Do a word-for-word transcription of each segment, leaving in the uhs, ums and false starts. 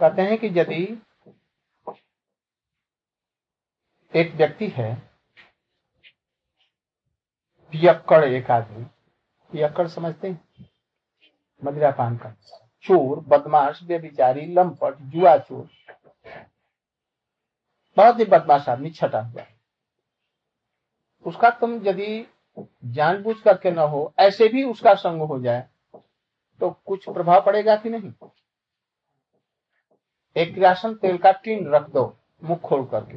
कहते हैं कि यदि एक व्यक्ति है पियक्कड़, एक आदमी पियक्कड़ समझते हैं, मदिरापान का चोर, बदमाश, बेबिचारी, लंपट, जुआ चोर, बहुत ही बदमाश आदमी छटा हुआ है। उसका तुम यदि जानबूझ करके ना हो ऐसे भी उसका संग हो जाए तो कुछ प्रभाव पड़ेगा कि नहीं? एक राशन तेल का टीन रख दो मुख खोल करके,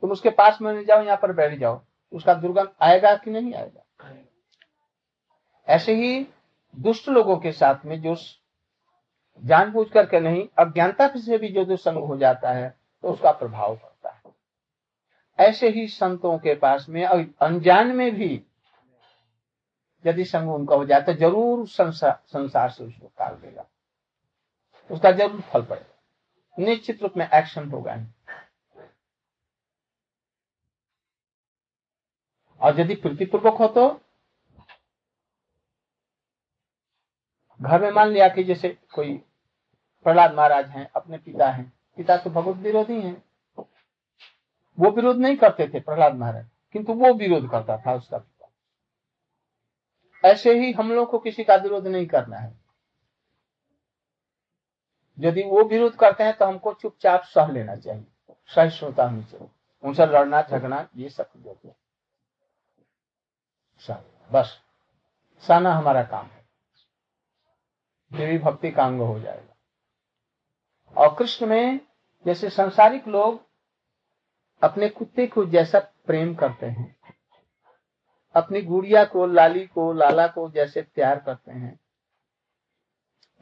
तुम उसके पास में नहीं जाओ, यहाँ पर बैठ जाओ, उसका दुर्गंध आएगा कि नहीं आएगा? ऐसे ही दुष्ट लोगों के साथ में जो जानबूझ करके नहीं, अज्ञानता से भी जो दुसंग हो जाता है तो उसका प्रभाव पड़ता है। ऐसे ही संतों के पास में अनजान में भी यदि संग उनका हो जाए तो जरूर संसार संसार से उसको काट देगा, उसका जरूर फल पड़ेगा, निश्चित रूप में एक्शन होगा। और यदि प्रीतिपूर्वक हो तो घर में मान लिया कि जैसे कोई प्रहलाद महाराज हैं, अपने पिता हैं, पिता तो भगवत विरोधी हैं, वो विरोध नहीं करते थे प्रहलाद महाराज, किंतु वो विरोध करता था उसका पिता। ऐसे ही हम लोग को किसी का विरोध नहीं करना है, यदि वो विरोध करते हैं तो हमको चुपचाप सह लेना चाहिए, सहिष्णुता होनी चाहिए, उनसे लड़ना झगड़ना ये सब सह बस सहना हमारा काम है, देवी भक्ति का अंग हो जाएगा। और कृष्ण में जैसे संसारिक लोग अपने कुत्ते को जैसा प्रेम करते हैं, अपनी गुड़िया को, लाली को, लाला को जैसे प्यार करते हैं,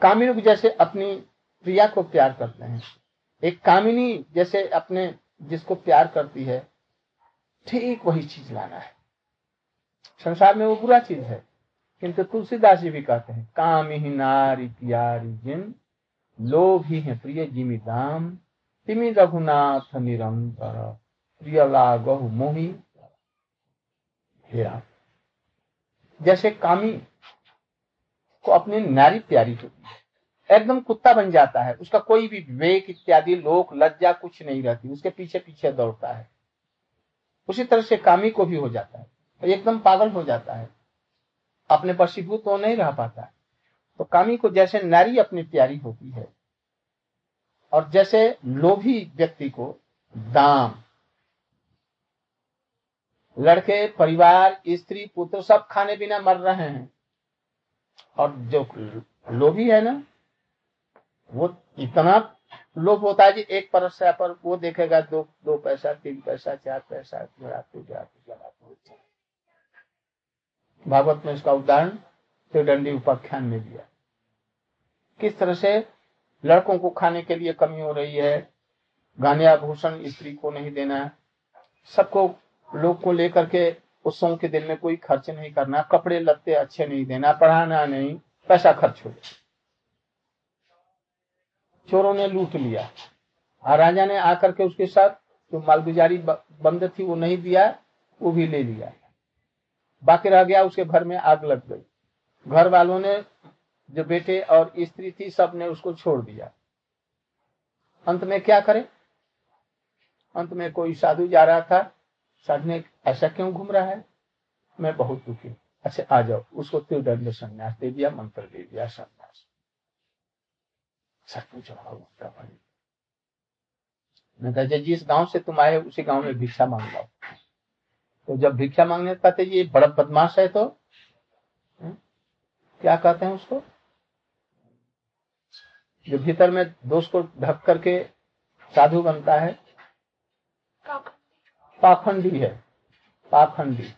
कामिनी को जैसे अपनी प्रिया को प्यार करते हैं, एक कामिनी जैसे अपने जिसको प्यार करती है, ठीक वही चीज लाना है। संसार में वो बुरा चीज है, किंतु तुलसीदास जी भी कहते हैं, काम ही नारी प्यारी जिन लोभ ही है प्रिय जिमी दाम, तिमी रघुनाथ निरंतर प्रिय लागहु मोहि। जैसे कामी को अपनी नारी प्यारी होती है, एकदम कुत्ता बन जाता है, उसका कोई भी विवेक इत्यादि लोक लज्जा कुछ नहीं रहती, उसके पीछे पीछे दौड़ता है। उसी तरह से कामी को भी हो जाता है, एकदम पागल हो जाता है, अपने वशीभूत तो नहीं रह पाता है। तो कामी को जैसे नारी अपनी प्यारी होती है, और जैसे लोभी व्यक्ति को दाम, लड़के, परिवार, स्त्री, पुत्र सब खाने बिना मर रहे हैं, और जो लोभी है ना वो इतना लोभ होता है कि एक पैसा पर वो देखेगा दो दो पैसा, तीन पैसा, चार पैसा बढ़ाते जाते जाते। भागवत में इसका उदाहरण त्रिदंडी उपाख्यान में दिया, किस तरह से लड़कों को खाने के लिए कमी हो रही है, गहने आभूषण स्त्री को नहीं देना, सबको लोग को लेकर के उत्सवों के दिन में कोई खर्च नहीं करना, कपड़े लत्ते अच्छे नहीं देना, पढ़ाना नहीं, पैसा खर्च हो गया। चोरों ने लूट लिया और राजा ने आकर के उसके साथ जो मालगुजारी बंद थी वो नहीं दिया, वो भी ले लिया, बाकी रह गया, उसके घर में आग लग गई। घर वालों ने, जो बेटे और स्त्री थी, सब ने उसको छोड़ दिया। अंत में क्या करे? अंत में कोई साधु जा रहा था, साधु ने, ऐसा क्यों घूम रहा है, मैं बहुत दुखी। अच्छा आ जाओ, उसको त्रिदंड संन्यास दे दिया, मंत्र दे दिया संन्यास। सचमुच मैं कहता, जिस गांव से तुम आए उसी गांव में भिक्षा मांग लाओ। तो जब भिक्षा मांगने कहते ये बड़ा बदमाश है, तो क्या कहते हैं उसको, जो भीतर में दोष को ढक करके साधु बनता है, पाखंडी है, पाखंडी।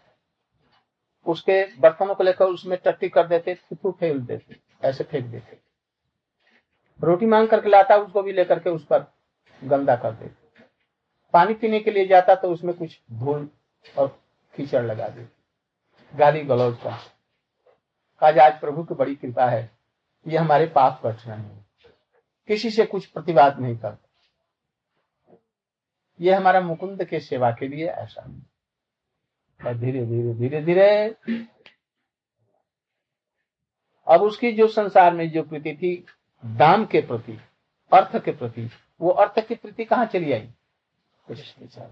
उसके बर्तनों को लेकर उसमें टट्टी कर देते, थूथू फेंक देते, ऐसे फेंक देते। रोटी मांग करके लाता, उसको भी लेकर के उस पर गंदा कर देते। पानी पीने के लिए जाता तो उसमें कुछ धूल और कीचड़ लगा दी। गाली गलौज का आज आज प्रभु की बड़ी कृपा है, ये हमारे पाप कट रहे हैं, किसी से कुछ प्रतिवाद नहीं करता, ये हमारा मुकुंद के सेवा के लिए। ऐसा धीरे धीरे धीरे धीरे अब उसकी जो संसार में जो प्रीति थी दाम के प्रति, अर्थ के प्रति, वो अर्थ की प्रीति कहाँ चली आई? कृष्ण विचार।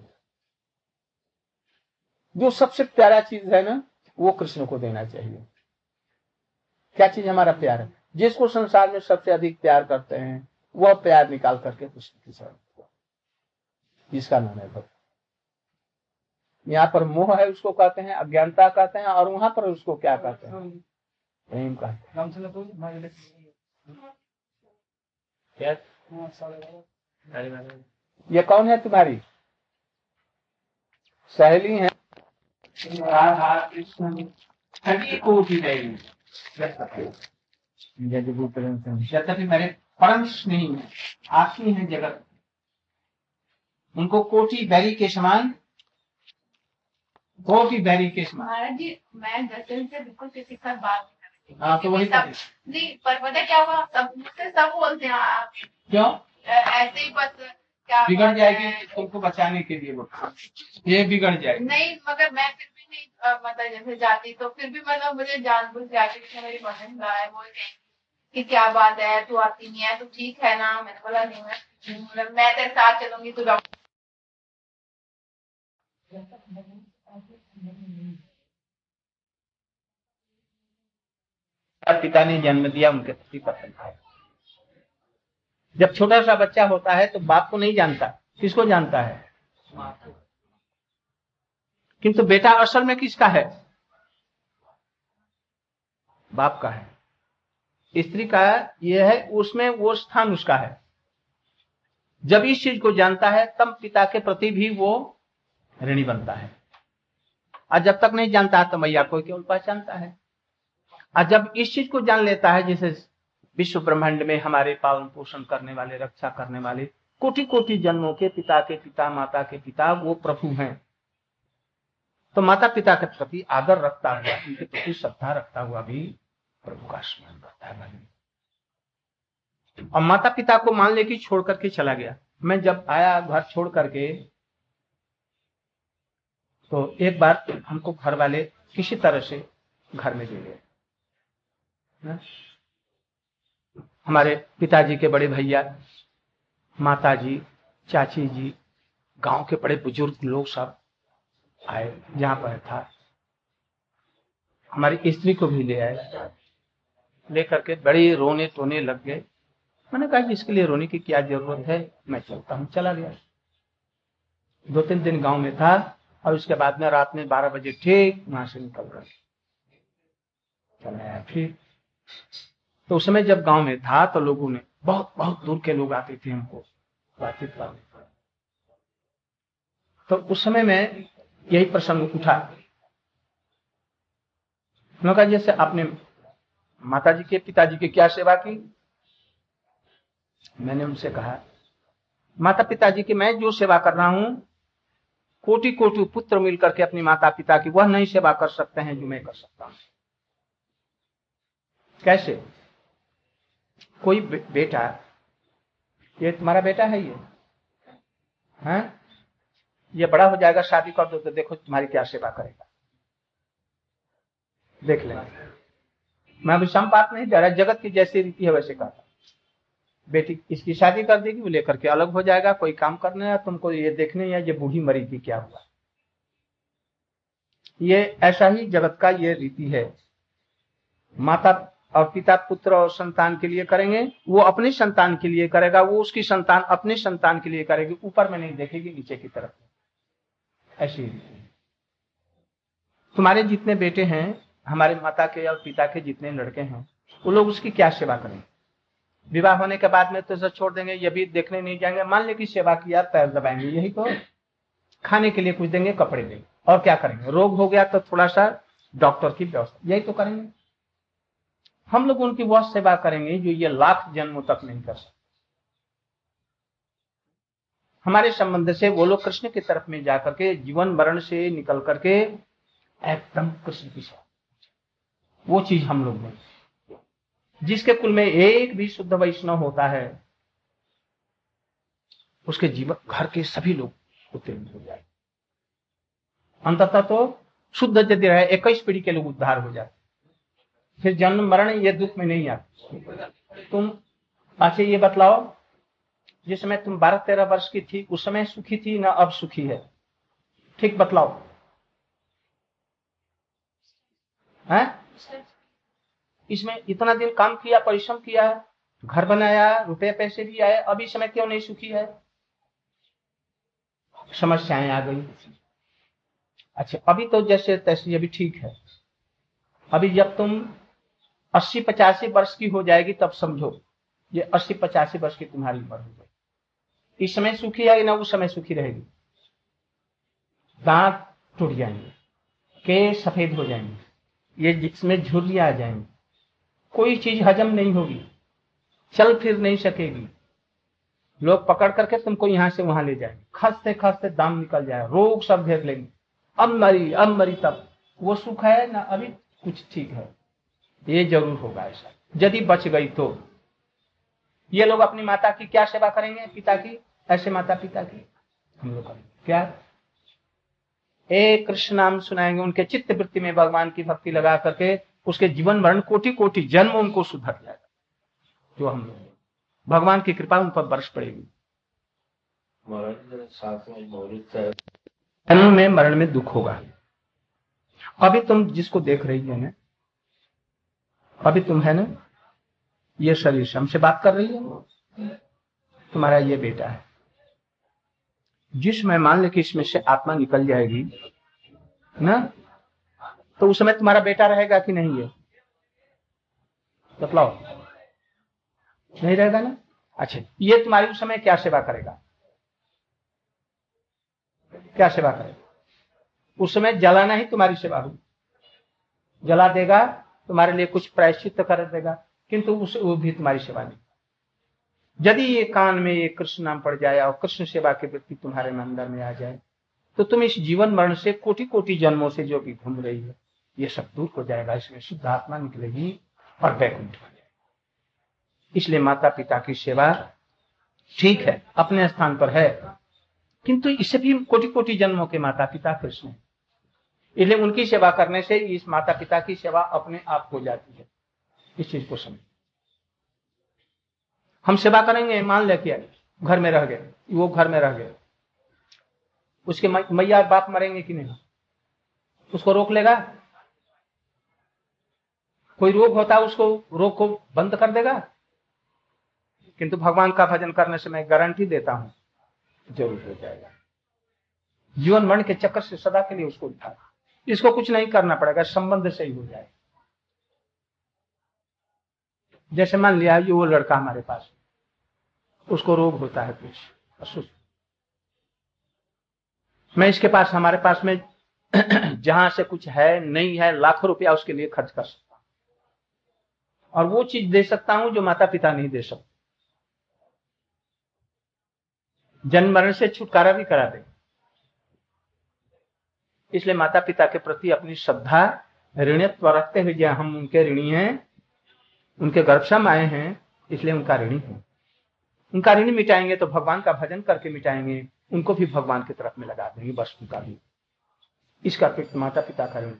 जो सबसे प्यारा चीज है ना वो कृष्ण को देना चाहिए। क्या चीज हमारा प्यार है? जिसको संसार में सबसे अधिक प्यार करते हैं वह प्यार निकाल करके कृष्ण की शरण हुआ, जिसका नाम है भक्ति। यहाँ पर मोह है उसको कहते हैं, अज्ञानता कहते हैं, और वहां पर उसको क्या कहते हैं? प्रेम कहते हैं। ये कौन है तुम्हारी सहेली है? यद्यपि मेरे परम स्नेही है, आपकी है जगत, उनको कोटि बैरी के समान, कोटि बैरी के समान। महाराज जी मैं दर्शन से बिल्कुल किसी के साथ बात नहीं वही सब नहीं, पर पता क्या हुआ, सब मुझसे सब बोलते हैं आप क्यों ऐसे ही बस बिगड़ जाएगी, तुमको बचाने के लिए वो ये बिगड़ जाएगी। नहीं मगर मैं फिर भी नहीं मतलब जैसे जाती तो फिर भी मतलब मुझे जानबूझ के आके मेरी मदद का है, वो कि क्या बात है तू आती नहीं है, तू ठीक है ना? मैंने बोला नहीं मैं मैं तेरे साथ चलूंगी, तू डॉक्टर पिता ने जन्म दिया उनके प्रति पसंद। जब छोटा सा बच्चा होता है तो बाप को नहीं जानता, किसको जानता है? किंतु बेटा असल में किसका है? बाप का है। स्त्री का यह है, उसमें वो स्थान उसका है। जब इस चीज को जानता है तब पिता के प्रति भी वो ऋणी बनता है, और जब तक नहीं जानता तब मैया को केवल पहचानता है। और जब इस चीज को जान लेता है, जैसे विश्व ब्रह्मांड में हमारे पालन पोषण करने वाले, रक्षा करने वाले कोटि कोटि जन्मों के पिता के पिता, माता के पिता वो प्रभु हैं, तो माता पिता के प्रति आदर रखता हुआ, उनके प्रति श्रद्धा रखता हुआ भी प्रभु का स्मरण करता है। और माता पिता को मान ले कि छोड़ करके चला गया। मैं जब आया घर छोड़ करके तो एक बार हमको घर वाले किसी तरह से घर में ले गए। हमारे पिताजी के बड़े भैया, माताजी, चाची जी, गांव के बड़े बुजुर्ग लोग सब आए जहां पर था। हमारी स्त्री को भी ले आए, लेकर के बड़े रोने टोने लग गए। मैंने कहा कि इसके लिए रोने की क्या जरूरत है, मैं चलता हूँ, चला गया। दो तीन दिन गांव में था और उसके बाद में रात में बारह बजे ठीक वहां से निकल गए, चला आया। फिर तो उस समय जब गांव में था तो लोगों ने बहुत बहुत दूर के लोग आते थे हमको बातचीत करने। तो उस समय में यही प्रसंग उठा। मैंने कहा जैसे आपने माताजी के पिताजी की क्या सेवा की? मैंने उनसे कहा माता पिताजी की मैं जो सेवा कर रहा हूं, कोटि कोटि पुत्र मिल करके अपनी माता पिता की वह नहीं सेवा कर सकते हैं जो मैं कर सकता हूं। कैसे? कोई बे, बेटा ये तुम्हारा बेटा है ये हैं? ये बड़ा हो जाएगा, शादी कर दो तो देखो तुम्हारी क्या सेवा करेगा, देख लेना। मैं अभी संपात नहीं डरा, जगत की जैसी रीति है वैसे करता। बेटी इसकी शादी कर देगी, वो लेकर के अलग हो जाएगा, कोई काम करने है तुमको ये देखने या ये बूढ़ी मरी थी क्या हुआ। ये ऐसा ही जगत का ये रीति है। माता और पिता पुत्र और संतान के लिए करेंगे, वो अपने संतान के लिए करेगा, वो उसकी संतान अपने संतान के लिए करेगी, ऊपर में नहीं देखेगी नीचे की तरफ। ऐसी तुम्हारे जितने बेटे हैं, हमारे माता के और पिता के जितने लड़के हैं, वो लोग उसकी क्या सेवा करेंगे? विवाह होने के बाद में तो सब छोड़ देंगे, ये भी देखने नहीं जाएंगे। मान ले कि सेवा किया, पैर दबाएंगे, यही तो खाने के लिए कुछ देंगे, कपड़े देंगे, और क्या करेंगे? रोग हो गया तो थोड़ा सा डॉक्टर की व्यवस्था, यही तो करेंगे। हम लोग उनकी वह सेवा करेंगे जो ये लाख जन्मों तक नहीं कर सकते। हमारे संबंध से वो लोग कृष्ण की तरफ में जाकर के जीवन मरण से निकल करके एकदम कृष्ण की सेवा, वो चीज हम लोग नहीं। जिसके कुल में एक भी शुद्ध वैष्णव होता है उसके जीवन घर के सभी लोग उत्तीर्ण हो जाए, अंततः तो शुद्ध यदि रहे इक्कीस पीढ़ी के लोग उद्धार हो जाते, फिर जन्म मरण ये दुख में नहीं आते। तुम अच्छा ये बतलाओ जिस समय तुम बारह तेरह वर्ष की थी उस समय सुखी थी ना अब सुखी है? ठीक बतलाओ है? इसमें इतना दिन काम किया, परिश्रम किया, घर बनाया, रुपए पैसे भी आए, अभी समय क्यों नहीं सुखी है? समस्याएं आ गई। अच्छा, अभी तो जैसे तैसे अभी ठीक है। अभी जब तुम अस्सी पचासी वर्ष की हो जाएगी तब समझो ये अस्सी पचासी वर्ष की तुम्हारी उम्र हो गई। इस समय सुखी है ना उस समय सुखी रहेगी? दांत टूट जाएंगे, केस सफेद हो जाएंगे, ये जिसमें झुर्रियां आ जाएंगी, कोई चीज हजम नहीं होगी, चल फिर नहीं सकेगी, लोग पकड़ करके तुमको यहाँ से वहां ले जाएंगे, खसते खसते दाम निकल जाए, रोग सब घेर लेंगे। अब मरी अब मरी तब वो सुख है ना अभी कुछ ठीक है? ये जरूर होगा ऐसा यदि बच गई तो। ये लोग अपनी माता की क्या सेवा करेंगे, पिता की? ऐसे माता पिता की हम लोग क्या एक कृष्ण नाम सुनाएंगे, उनके चित्त वृत्ति में भगवान की भक्ति लगा करके उसके जीवन भरण कोटि कोटि जन्म उनको सुधर जाएगा। जो हम लोग भगवान की कृपा उन पर बरस पड़ेगी। जन्म में मरण में दुख होगा। अभी तुम जिसको देख रही है ना, अभी तुम है ना ये शरीर से हमसे बात कर रही है, तुम्हारा ये बेटा है, जिसमें मान ले कि इसमें से आत्मा निकल जाएगी ना, तो उस समय तुम्हारा बेटा रहेगा कि नहीं? ये बतलाओ, नहीं रहेगा ना। अच्छा, ये तुम्हारी उस समय क्या सेवा करेगा? क्या सेवा करेगा? उस समय जलाना ही तुम्हारी सेवा होगी, जला देगा, तुम्हारे लिए कुछ प्रायश्चित कर देगा, किंतु उस वो भी तुम्हारी सेवा नहीं। यदि ये कान में ये कृष्ण नाम पड़ जाए और कृष्ण सेवा की वृत्ति तुम्हारे अंदर में आ जाए तो तुम इस जीवन मरण से कोटि कोटि जन्मों से जो भी घूम रही है ये सब दूर हो जाएगा। इसमें शुद्ध आत्मा निकलेगी और वैकुंठ हो जाएगा। इसलिए माता पिता की सेवा ठीक है, अपने स्थान पर है, किंतु इससे भी कोटि कोटि जन्मों के माता पिता कृष्ण, इसलिए उनकी सेवा करने से इस माता पिता की सेवा अपने आप हो जाती है। इस चीज को समझ, हम सेवा करेंगे, मान लेके आए घर में रह गए, वो घर में रह गए, उसके मैया बाप मरेंगे कि नहीं? उसको रोक लेगा कोई? रोग होता उसको, रोग को बंद कर देगा? किंतु भगवान का भजन करने से मैं गारंटी देता हूं जरूर हो जाएगा। जीवन मरण के चक्कर से सदा के लिए उसको उठा, इसको कुछ नहीं करना पड़ेगा, संबंध सही हो जाए। जैसे मान लिया ये वो लड़का हमारे पास, उसको रोग होता है कुछ, मैं इसके पास हमारे पास में जहां से कुछ है नहीं है लाखों रुपया उसके लिए खर्च कर सकता हूं और वो चीज दे सकता हूं जो माता पिता नहीं दे सकते। जन्म मरण से छुटकारा भी करा दे। इसलिए माता पिता के प्रति अपनी श्रद्धा ऋणत्व रखते हुए, हम उनके ऋणी हैं, उनके गर्भ से आए हैं, इसलिए उनका ऋणी है। उनका ऋणी मिटाएंगे तो भगवान का भजन करके मिटाएंगे, उनको भी भगवान की तरफ में लगा देंगे, बस उनका भी। इसका पेट माता पिता का ऋण।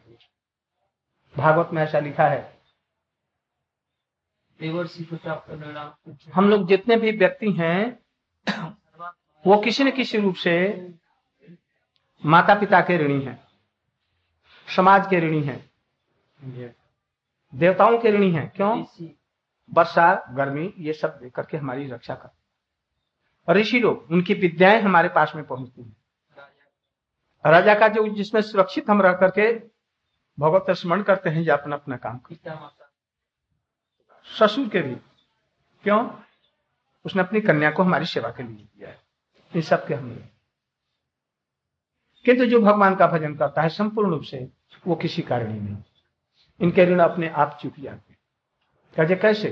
भागवत में ऐसा लिखा है, हम लोग जितने भी व्यक्ति हैं वो किसी न किसी रूप से माता पिता के ऋणी हैं, समाज के ऋणी हैं, देवताओं के ऋणी हैं। क्यों? वर्षा गर्मी ये सब देकर के हमारी रक्षा कर। ऋषि लोग, उनकी विद्याएं हमारे पास में पहुंचती हैं। राजा का जो जिसमें सुरक्षित हम रह करके भगवत स्मरण करते हैं या अपना अपना काम करते हैं। ससुर के भी, क्यों? उसने अपनी कन्या को हमारी सेवा के लिए दिया है। इन सब के हम, किंतु जो भगवान का भजन करता है संपूर्ण रूप से वो किसी का ऋणी नहीं। इनके ऋण अपने आप चुक जाते हैं। कैसे?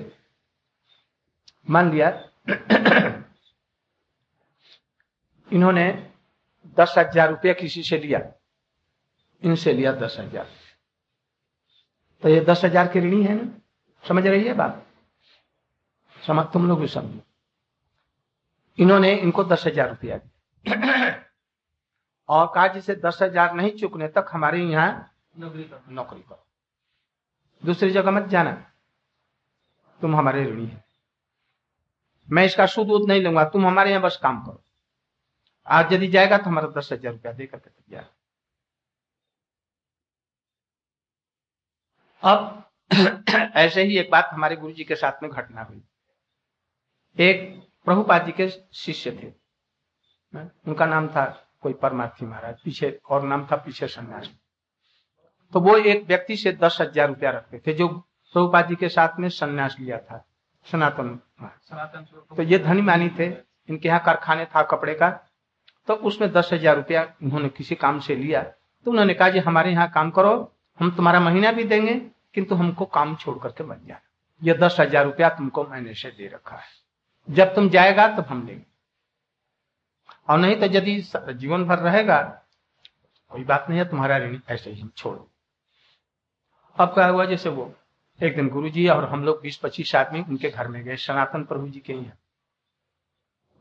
मान लिया इन्होंने दस हजार रुपया किसी से लिया, इनसे लिया दस हजार, तो ये दस हजार के ऋणी है ना? समझ रही है बात? समझ, तुम लोग भी समझो। इन्होंने इनको दस हजार रुपया दिया और कहा जिसे दस हजार नहीं चुकने तक हमारे यहाँ नौकरी करो, नौकरी करो, दूसरी जगह मत जाना, तुम हमारे ऋणी है। मैं इसका सूद वूद नहीं लूंगा, तुम हमारे यहाँ बस काम करो, आज यदि जाएगा तो हमारा दस हजार रुपया देकर के। अब ऐसे ही एक बात हमारे गुरुजी के साथ में घटना हुई। एक प्रभुपाद जी के शिष्य थे, उनका नाम था कोई परमार्थी महाराज, पीछे और नाम था पीछे सन्यासी। तो वो एक व्यक्ति से दस हजार रुपया रखते थे जो प्रभुपाद जी के साथ में सन्यास लिया था, सनातन सनातन। तो ये धनी मानी थे, इनके यहाँ कारखाने था कपड़े का, तो उसमें दस हजार रुपया उन्होंने किसी काम से लिया। तो उन्होंने कहा जी हमारे यहाँ काम करो, हम तुम्हारा महीना भी देंगे, किंतु हमको काम छोड़ करके मत जाना, ये दस हजार रुपया तुमको मैंने से दे रखा है, जब तुम जाएगा तब हम लेंगे, और नहीं तो यदि जीवन भर रहेगा कोई बात नहीं है, तुम्हारा ऋण ऐसे ही हम छोड़ो। अब क्या हुआ, जैसे वो एक दिन गुरुजी और हम लोग बीस पच्चीस आदमी उनके घर में गए, सनातन प्रभु जी के यहाँ।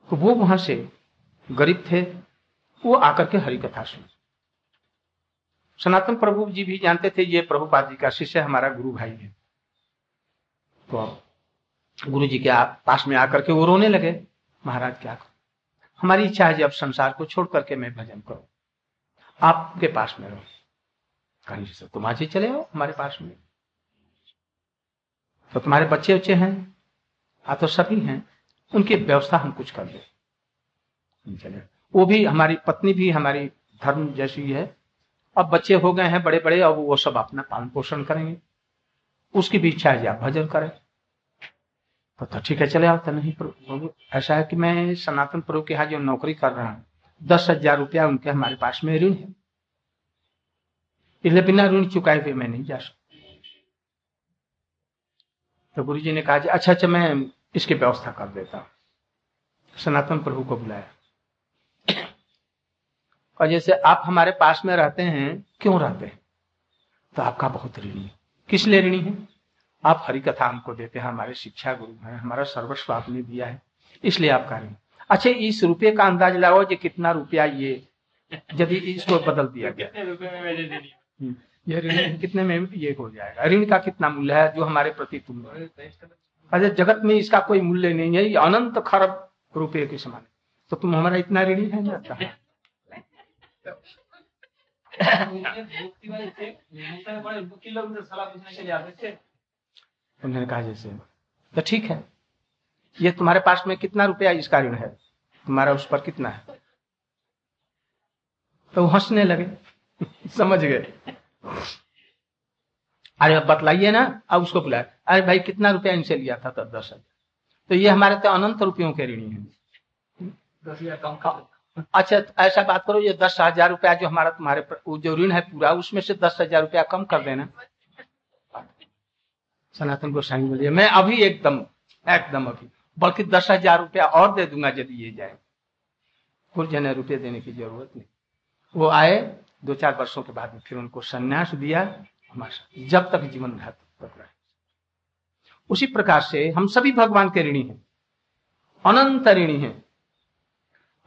तो वो वहां से गरीब थे, वो आकर के हरि कथा सुनी। सनातन प्रभु जी भी जानते थे ये प्रभुपाद जी का शिष्य हमारा गुरु भाई है। तो अब गुरु जी के आप पास में आकर के वो रोने लगे, महाराज क्या करूं, हमारी इच्छा है जी अब संसार को छोड़ करके मैं भजन करूं, आपके पास में रहूं। से तुम आज ही चले हो हमारे पास में, तो तुम्हारे बच्चे बच्चे हैं, हाँ तो सभी हैं, उनकी व्यवस्था हम कुछ कर दे। वो भी हमारी पत्नी भी हमारी धर्म जैसी है, अब बच्चे हो गए हैं बड़े बड़े, अब वो सब अपना पालन पोषण करेंगे, उसकी भी इच्छा है आप भजन करें। तो, तो ठीक है चले आओ। तो नहीं प्रभु ऐसा है कि मैं सनातन प्रभु के यहाँ जो नौकरी कर रहा हूँ, दस हजार रुपया उनके हमारे पास में ऋण है, इसलिए बिना ऋण चुकाए हुए मैं नहीं जा सकता। तो गुरु जी ने कहा जी अच्छा अच्छा मैं इसकी व्यवस्था कर देता हूँ। सनातन प्रभु को बुलाया और जैसे आप हमारे पास में रहते हैं, क्यों रहते हैं, तो आपका बहुत ऋणी है। किस लिए ऋणी है, आप हरि कथा हमको देते हैं, हमारे शिक्षा गुरु हैं, हमारा सर्वस्व आपने दिया है, इसलिए आपका ऋणी। अच्छा इस रुपये का अंदाज लगाओ जी कितना रुपया ये यदि इसको बदल दिया गया ये ऋण कितने में ये हो जाएगा, ऋण का कितना मूल्य है जो हमारे प्रति तुम। अच्छा जगत में इसका कोई मूल्य नहीं है, ये अनंत खरब रुपये के समान, तो तुम हमारा इतना ऋणी है ना। उन्होंने कहा जैसे तो ठीक है, ये तुम्हारे पास में कितना रुपया इसका ऋण है, तुम्हारा उस पर कितना है। तो हंसने लगे, समझ गए। अरे बतलाइए ना, अब उसको बुलाया, अरे भाई कितना रुपया इनसे लिया था, तब दस हजार, तो ये हमारे तो अनंत रुपयों के ऋणी है। दस हजार कम का, अच्छा ऐसा बात करो ये दस हजार रुपया जो हमारा तुम्हारे पर, जो ऋण है पूरा, उसमें से दस हजार रुपया कम कर देना। सनातन गोस्वामी बोलिए मैं अभी एकदम एकदम अभी, बल्कि दस हजार रुपया और दे दूंगा यदि ये जाए। गुरुजन रुपये देने की जरूरत नहीं। वो आए दो चार वर्षों के बाद, फिर उनको संन्यास दिया, हमारे जब तक जीवन घात तक रहे। उसी प्रकार से हम सभी भगवान के ऋणी हैं, अनंत ऋणी हैं,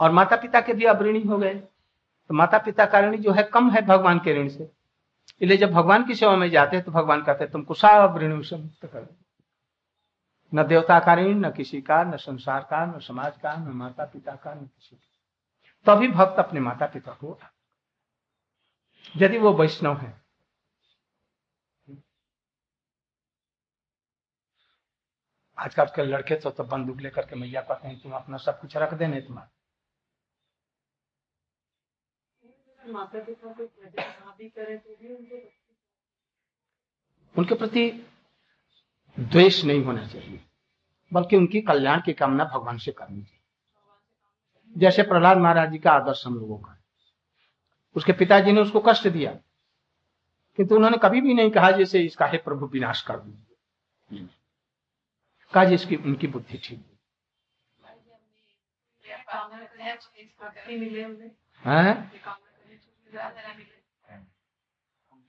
और माता पिता के भी अब ऋणी हो गए। तो माता पिता का ऋणी जो है कम है भगवान के ऋण से, इसलिए जब भगवान की सेवा में जाते हैं तो भगवान कहते हैं तुमको सब ऋणों से मुक्त कर दें, न देवता का ऋण, न किसी का, न संसार का, न समाज का, न माता पिता का, न किसी का। तभी तो भक्त अपने माता पिता को, यदि वो वैष्णव है। आजकल के लड़के तो, तो बंदूक लेकर के मैया कहते हैं तुम अपना सब कुछ रख देने, तुम्हारा माता पिता को भी करें तो भी उनके उनके प्रति द्वेष नहीं होना चाहिए, बल्कि उनकी कल्याण की कामना भगवान से करनी चाहिए। जैसे प्रहलाद महाराज जी का आदर्श हम लोगों का, उसके पिताजी ने उसको कष्ट दिया, किंतु उन्होंने कभी भी नहीं कहा जैसे इसका हे प्रभु विनाश कर दो, कहा जिसकी उनकी बुद्धि ठीक है,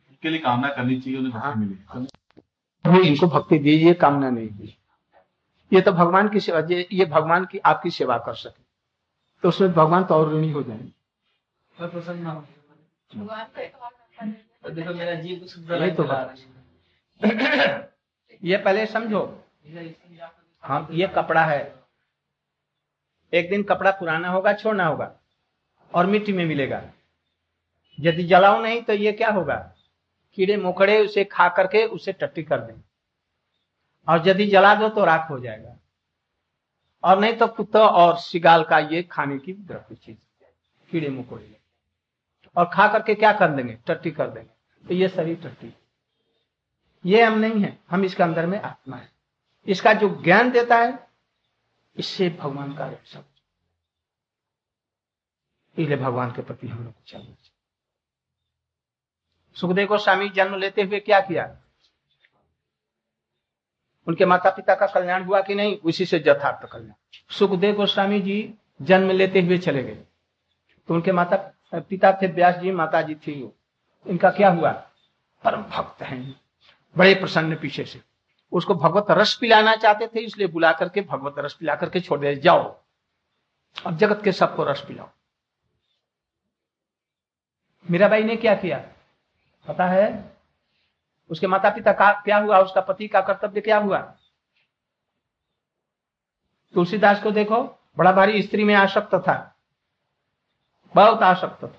उनके लिए कामना करनी चाहिए, उन्हें भक्ति मिले। इनको भक्ति दीजिए, कामना नहीं दी। ये तो भगवान की सेवा, ये भगवान की आपकी सेवा कर सके तो उसमें भगवान तो और ऋणी हो जाएंगे, प्रसन्न ना हो। देखो मेरा जीव नहीं तो ये पहले समझो, हाँ ये कपड़ा है, एक दिन कपड़ा पुराना होगा, छोड़ना होगा और मिट्टी में मिलेगा। यदि जलाओ नहीं तो ये क्या होगा, कीड़े मकोड़े उसे खा करके उसे टट्टी कर दें, और यदि जला दो तो राख हो जाएगा, और नहीं तो कुत्ता और शिगाल का ये खाने की द्रव्य चीज कीड़े मकोड़े और खा करके क्या कर देंगे, टट्टी कर देंगे। तो ये शरीर टट्टी, ये हम नहीं है, हम इसके अंदर में आत्मा है। इसका जो ज्ञान देता है इससे भगवान का रूप सब, इसलिए भगवान के प्रति हम लोग को चलना चाहिए। सुखदेव गोस्वामी जन्म लेते हुए क्या किया, उनके माता पिता का कल्याण हुआ कि नहीं, उसी से यथार्थ कल्याण। सुखदेव गोस्वामी जी जन्म लेते हुए चले गए तो उनके माता पिता थे व्यास जी, माता जी थी, इनका क्या हुआ, परम भक्त हैं, बड़े प्रसन्न, पीछे से उसको भगवत रस पिलाना चाहते थे, इसलिए बुला करके भगवत रस पिला करके छोड़ दे, जाओ अब जगत के सबको रस पिलाओ। मीराबाई ने क्या किया पता है, उसके माता पिता का क्या हुआ, उसका पति का कर्तव्य क्या हुआ। तुलसीदास को देखो, बड़ा भारी स्त्री में आसक्त था, बहुत आसक्त था,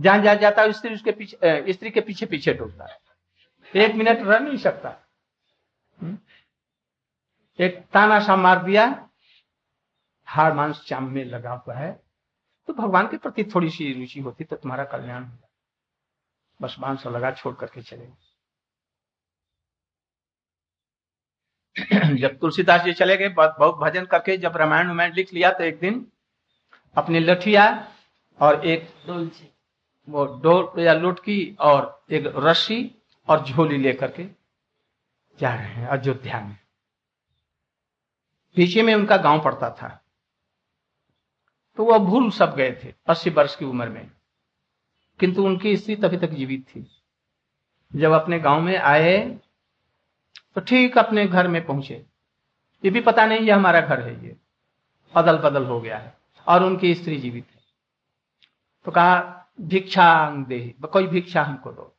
जहां जा जाता है स्त्री उसके पीछे, स्त्री के पीछे पीछे डूबता है, एक मिनट रह नहीं सकता। एक ताना सा मार दिया, हार मांस चाम में लगा हुआ है। तो भगवान के प्रति थोड़ी सी रुचि होती तो तुम्हारा कल्याण होगा, बस मांस लगा छोड़ करके चले। जब तुलसीदास जी चले गए, बहुत भजन करके जब रामायण उमायण लिख लिया, तो एक दिन अपने लठिया और एक वो डोल या लुटकी और एक रस्सी और झोली लेकर के जा रहे हैं अयोध्या में। पीछे में उनका गांव पड़ता था, तो वह भूल सब गए थे अस्सी वर्ष की उम्र में, किंतु उनकी स्त्री तभी तक जीवित थी। जब अपने गांव में आए तो ठीक अपने घर में पहुंचे, ये भी पता नहीं ये हमारा घर है, ये अदल बदल हो गया है, और उनकी स्त्री जीवित है। तो कहा भिक्षांग दे, कोई भिक्षा हमको दो,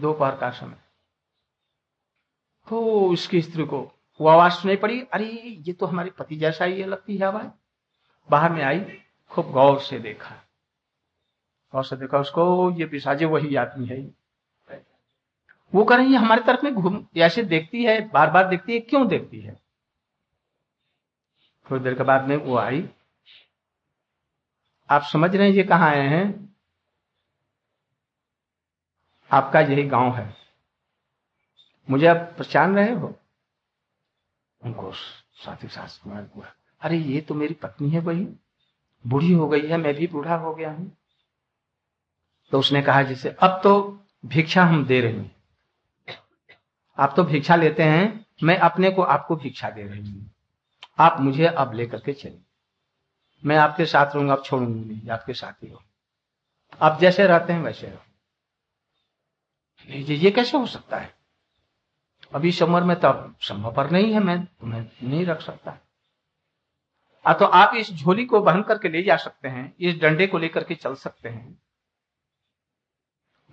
दोपहर का समय। तो उसकी स्त्री को वो आवाज सुनाई पड़ी, अरे ये तो हमारे पति जैसा ही लगती है आवाज। बाहर में आई, खूब गौर से देखा, गौर से देखा उसको, ये पिशाचे वही आदमी है। वो कह रही है हमारे तरफ में घूम ऐसे देखती है, बार बार देखती है, क्यों देखती है। थोड़ी देर के बाद में वो आई, आप समझ रहे हैं ये कहाँ आए हैं, आपका यही गांव है, मुझे आप पहचान रहे हो। उनको साथ ही साथ हुआ, अरे ये तो मेरी पत्नी है, वही बूढ़ी हो गई है, मैं भी बूढ़ा हो गया हूं। तो उसने कहा जैसे अब तो भिक्षा हम दे रहे हैं, आप तो भिक्षा लेते हैं, मैं अपने को आपको भिक्षा दे रही हूँ, आप मुझे अब लेकर के चलिए, मैं आपके साथ रहूंगा, आप छोड़ूंगा नहीं, आपके साथ ही हो, आप जैसे रहते हैं वैसे रहो। ये कैसे हो सकता है, अभी इस उम्र में तो संभव पर नहीं है, मैं तुम्हें नहीं रख सकता। आ तो आप इस झोली को बहन करके ले जा सकते हैं, इस डंडे को लेकर के चल सकते हैं,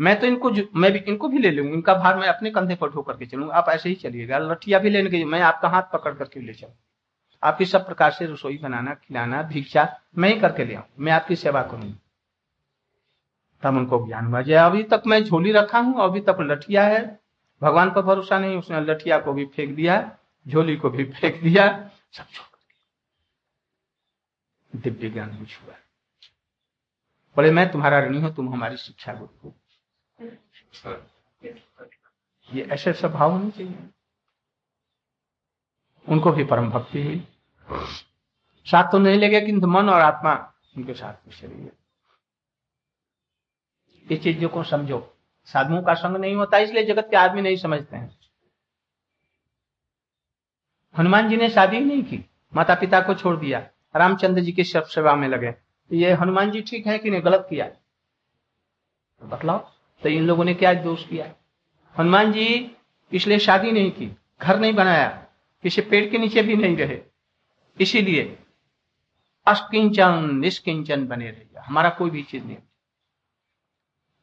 मैं तो इनको मैं भी इनको भी ले लूंगा, इनका भार मैं अपने कंधे पर ढो करके चलूंगा, आप ऐसे ही चलिएगा। लठिया भी लेने के, मैं आपका हाथ पकड़ करके ले चलूंगा, आपकी सब प्रकार से रसोई बनाना, खिलाना, भिक्षा मैं ही करके ले आऊं, मैं आपकी सेवा करूंगी। तब उनको ज्ञान हुआ, जय अभी तक मैं झोली रखा हूं, अभी तक लठिया है, भगवान पर भरोसा नहीं। उसने लठिया को भी फेंक दिया, झोली को भी फेंक दिया, सब छोड़ करके दिव्य ज्ञान कुछ हुआ। बोले मैं तुम्हारा ऋणी हूं, तुम हमारी शिक्षा गुरु हो। ये ऐसे स्वभाव होने चाहिए। उनको भी परम भक्ति हुई, साथ तो नहीं ले गए किंतु मन और आत्मा उनके साथ में चली गई। ये चीजों को समझो, साधुओं का संग नहीं होता इसलिए जगत के आदमी नहीं समझते हैं। हनुमान जी ने शादी नहीं की, माता पिता को छोड़ दिया, रामचंद्र जी की सब सेवा में लगे। ये हनुमान जी ठीक है कि नहीं, गलत किया तो बतलाओ। तो इन लोगों ने क्या दोष किया, हनुमान जी इसलिए शादी नहीं की, घर नहीं बनाया, किसी पेड़ के नीचे भी नहीं रहे, इसीलिए अस्किंचन निष्किंचन बने रहिए, हमारा कोई भी चीज नहीं।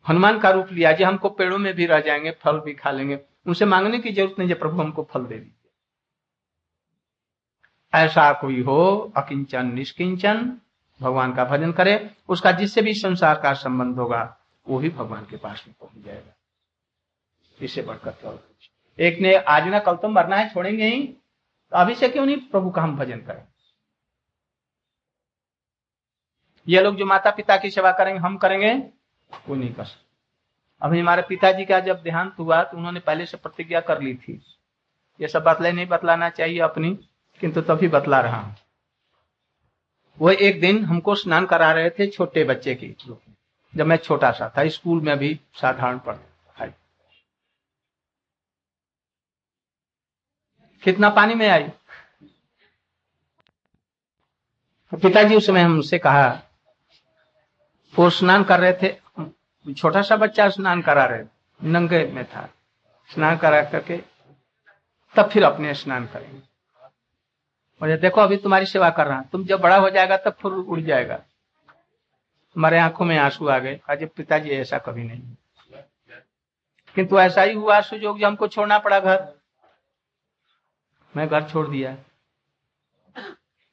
हनुमान का रूप लिया, जी हमको पेड़ों में भी रह जाएंगे, फल भी खा लेंगे, उनसे मांगने की जरूरत नहीं, प्रभु हमको फल दे दीजिए। ऐसा कोई हो अकिंचन निष्किंचन, भगवान का भजन करे, उसका जिससे भी संसार का संबंध होगा वो ही भगवान के पास में पहुंच जाएगा। इससे बढ़कर क्या होगा? एक ने आज ना कल तो मरना है, छोड़ेंगे ही, तो अभी से क्यों नहीं प्रभु का हम भजन करें? ये लोग जो माता पिता की सेवा करेंगे, हम करेंगे, वो नहीं कर सकते। अभी हमारे पिताजी का जब देहांत हुआ तो उन्होंने पहले से प्रतिज्ञा कर ली थी, ये सब बतले नहीं बतलाना चाहिए अपनी, किंतु तभी बतला रहा हूं। वो एक दिन हमको स्नान करा रहे थे छोटे बच्चे की, जब मैं छोटा सा था, स्कूल में भी साधारण पढ़ता था। कितना पानी में आई। पिताजी उस समय हमसे कहा, वो स्नान कर रहे थे, छोटा सा बच्चा स्नान करा रहे, नंगे में था, स्नान करा करके तब फिर अपने स्नान करेंगे। मुझे देखो अभी तुम्हारी सेवा कर रहा, तुम जब बड़ा हो जाएगा तब फिर उड़ जाएगा। हमारे आंखों में आंसू आ गए, अजय पिताजी ऐसा कभी नहीं, किंतु ऐसा ही हुआ सुजोग जो हमको छोड़ना पड़ा घर, मैं घर छोड़ दिया।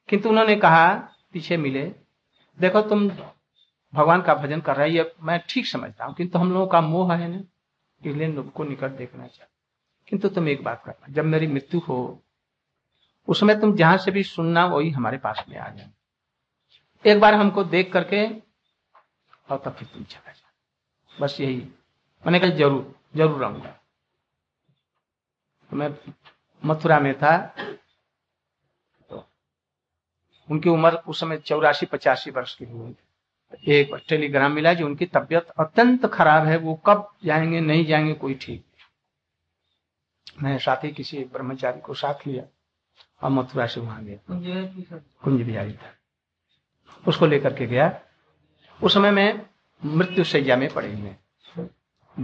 किंतु उन्होंने कहा, पीछे मिले, देखो तुम भगवान का भजन कर रहे हो, ये मैं ठीक समझता हूँ, किंतु हम लोगों का मोह है ना, इसलिए को निकट देखना चाहिए, किंतु तुम एक बात करना, जब मेरी मृत्यु हो उस समय तुम जहां से भी सुनना वही हमारे पास में आ जाए, एक बार हमको देख करके और तब फिर तुम चला जाओ, बस यही मैंने कहा। जरूर जरूर आऊंगा। तो मैं मथुरा में था, तो उनकी उम्र उस समय चौरासी पचासी वर्ष की हुई। एक टेलीग्राम मिला जो उनकी तबीयत अत्यंत खराब है, वो कब जाएंगे नहीं जाएंगे कोई ठीक। मैं साथ ही किसी एक ब्रह्मचारी को साथ लिया और मथुरा से वहां गया, कुंज बिहारी था, उसको लेकर के गया। उस समय में मृत्यु शैया में पड़े हुए,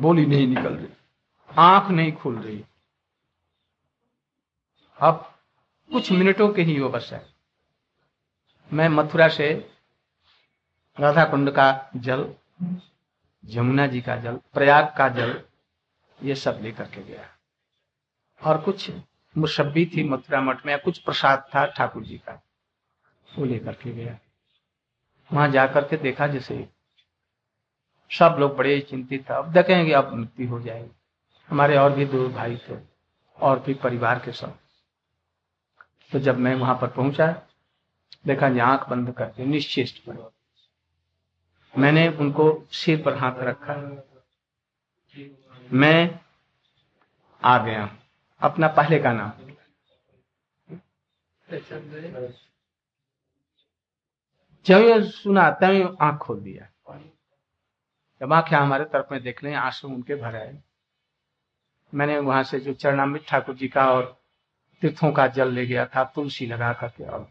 बोली नहीं निकल रही, आंख नहीं खुल रही। अब कुछ मिनटों के ही वो बस है। मैं मथुरा से राधा कुंड का जल, जमुना जी का जल, प्रयाग का जल, ये सब लेकर के गया, और कुछ मुसब्बी थी मथुरा मठ में, कुछ प्रसाद था ठाकुर जी का, वो लेकर के गया। वहां जाकर के देखा, जैसे सब लोग बड़े चिंतित था, अब देखेंगे अब मृत्यु हो जाएगी। हमारे और भी दो भाई थे और भी परिवार के सब। तो जब मैं वहां पर पहुंचा, देखा आंख बंद करके निश्चित पर मैंने उनको सिर पर हाथ रखा, मैं आ गया, अपना पहले का नाम। जब सुना तब आंख खोल दिया, जब आंखें हमारे तरफ में देख लें, आंसू उनके भर आए। मैंने वहां से जो चरणामृत ठाकुर जी का और तीर्थों का जल ले गया था, तुलसी लगा करके, और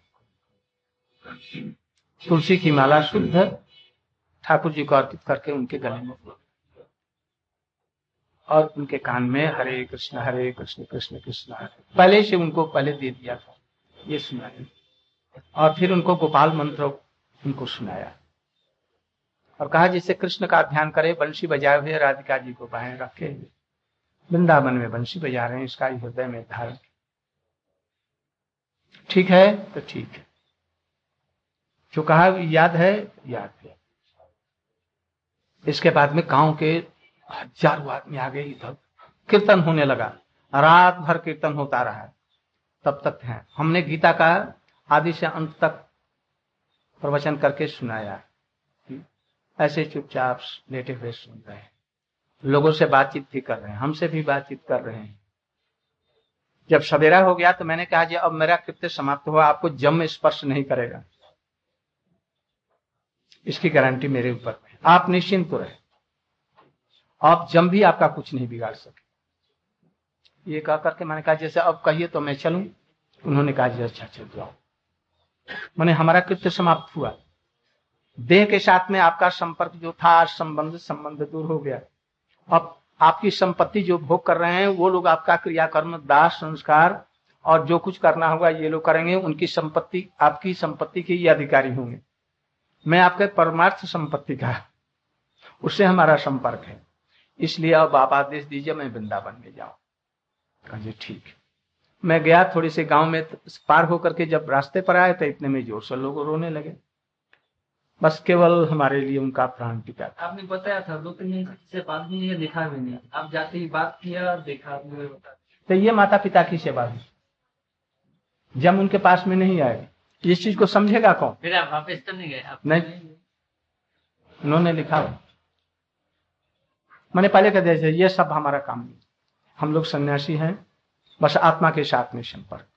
तुलसी की माला शुद्ध ठाकुर जी को अर्पित करके उनके गले में और उनके कान में हरे कृष्ण हरे कृष्ण कृष्ण कृष्ण हरे, पहले से उनको पहले दे दिया था, ये सुनाया। और फिर उनको गोपाल मंत्र उनको सुनाया और कहा, जिससे कृष्ण का ध्यान करे, बंशी बजाए हुए राधिका जी को बाहें रखे, वृंदावन में बंशी बजा रहे हैं, इसका हृदय में धारण। ठीक है तो ठीक है, जो कहा याद है याद है। इसके बाद में गांव के हजारों आदमी आ गए, इधर कीर्तन होने लगा, रात भर कीर्तन होता रहा तब तक है। हमने गीता का आदि से अंत तक प्रवचन करके सुनाया, ऐसे चुपचाप लेटे हुए सुन रहे हैं, लोगों से बातचीत भी कर रहे हैं, हमसे भी बातचीत कर रहे हैं। जब सवेरा हो गया तो मैंने कहा जी अब मेरा कृत्य समाप्त हुआ, आपको जम स्पर्श नहीं करेगा, इसकी गारंटी मेरे ऊपर, आप निश्चिंत रहे, आप जम भी आपका कुछ नहीं बिगाड़ सके। ये कह करके मैंने कहा जैसे अब कहिए तो मैं चलूं। उन्होंने कहा जी अच्छा चल जाओ। मैंने हमारा कृत्य समाप्त हुआ, देह के साथ में आपका संपर्क जो था संबंध संबंध दूर हो गया। अब आपकी संपत्ति जो भोग कर रहे हैं वो लोग आपका क्रियाकर्म दास संस्कार और जो कुछ करना होगा ये लोग करेंगे, उनकी संपत्ति आपकी संपत्ति के ये अधिकारी होंगे। मैं आपके परमार्थ संपत्ति का, उससे हमारा संपर्क है, इसलिए अब आप आदेश दीजिए मैं वृंदावन में जाऊं। कहा जी ठीक। मैं गया थोड़ी से गांव में, पार होकर के जब रास्ते पर आया तो इतने में जोर से लोग रोने लगे। बस केवल हमारे लिए उनका प्राण टिका था। आपने बताया था दो तीन से बात भी नहीं, देखा भी नहीं, आप जाते ही बात किया, देखा भी नहीं। तो ये माता पिता की सेवा है। जब उनके पास में नहीं आएगा इस चीज को समझेगा कौन? फिर आप वापस तो नहीं गए? नहीं, उन्होंने लिखा मैंने पहले कह दिया, ये सब हमारा काम नहीं। हम लोग सन्यासी हैं, बस आत्मा के साथ में संपर्क।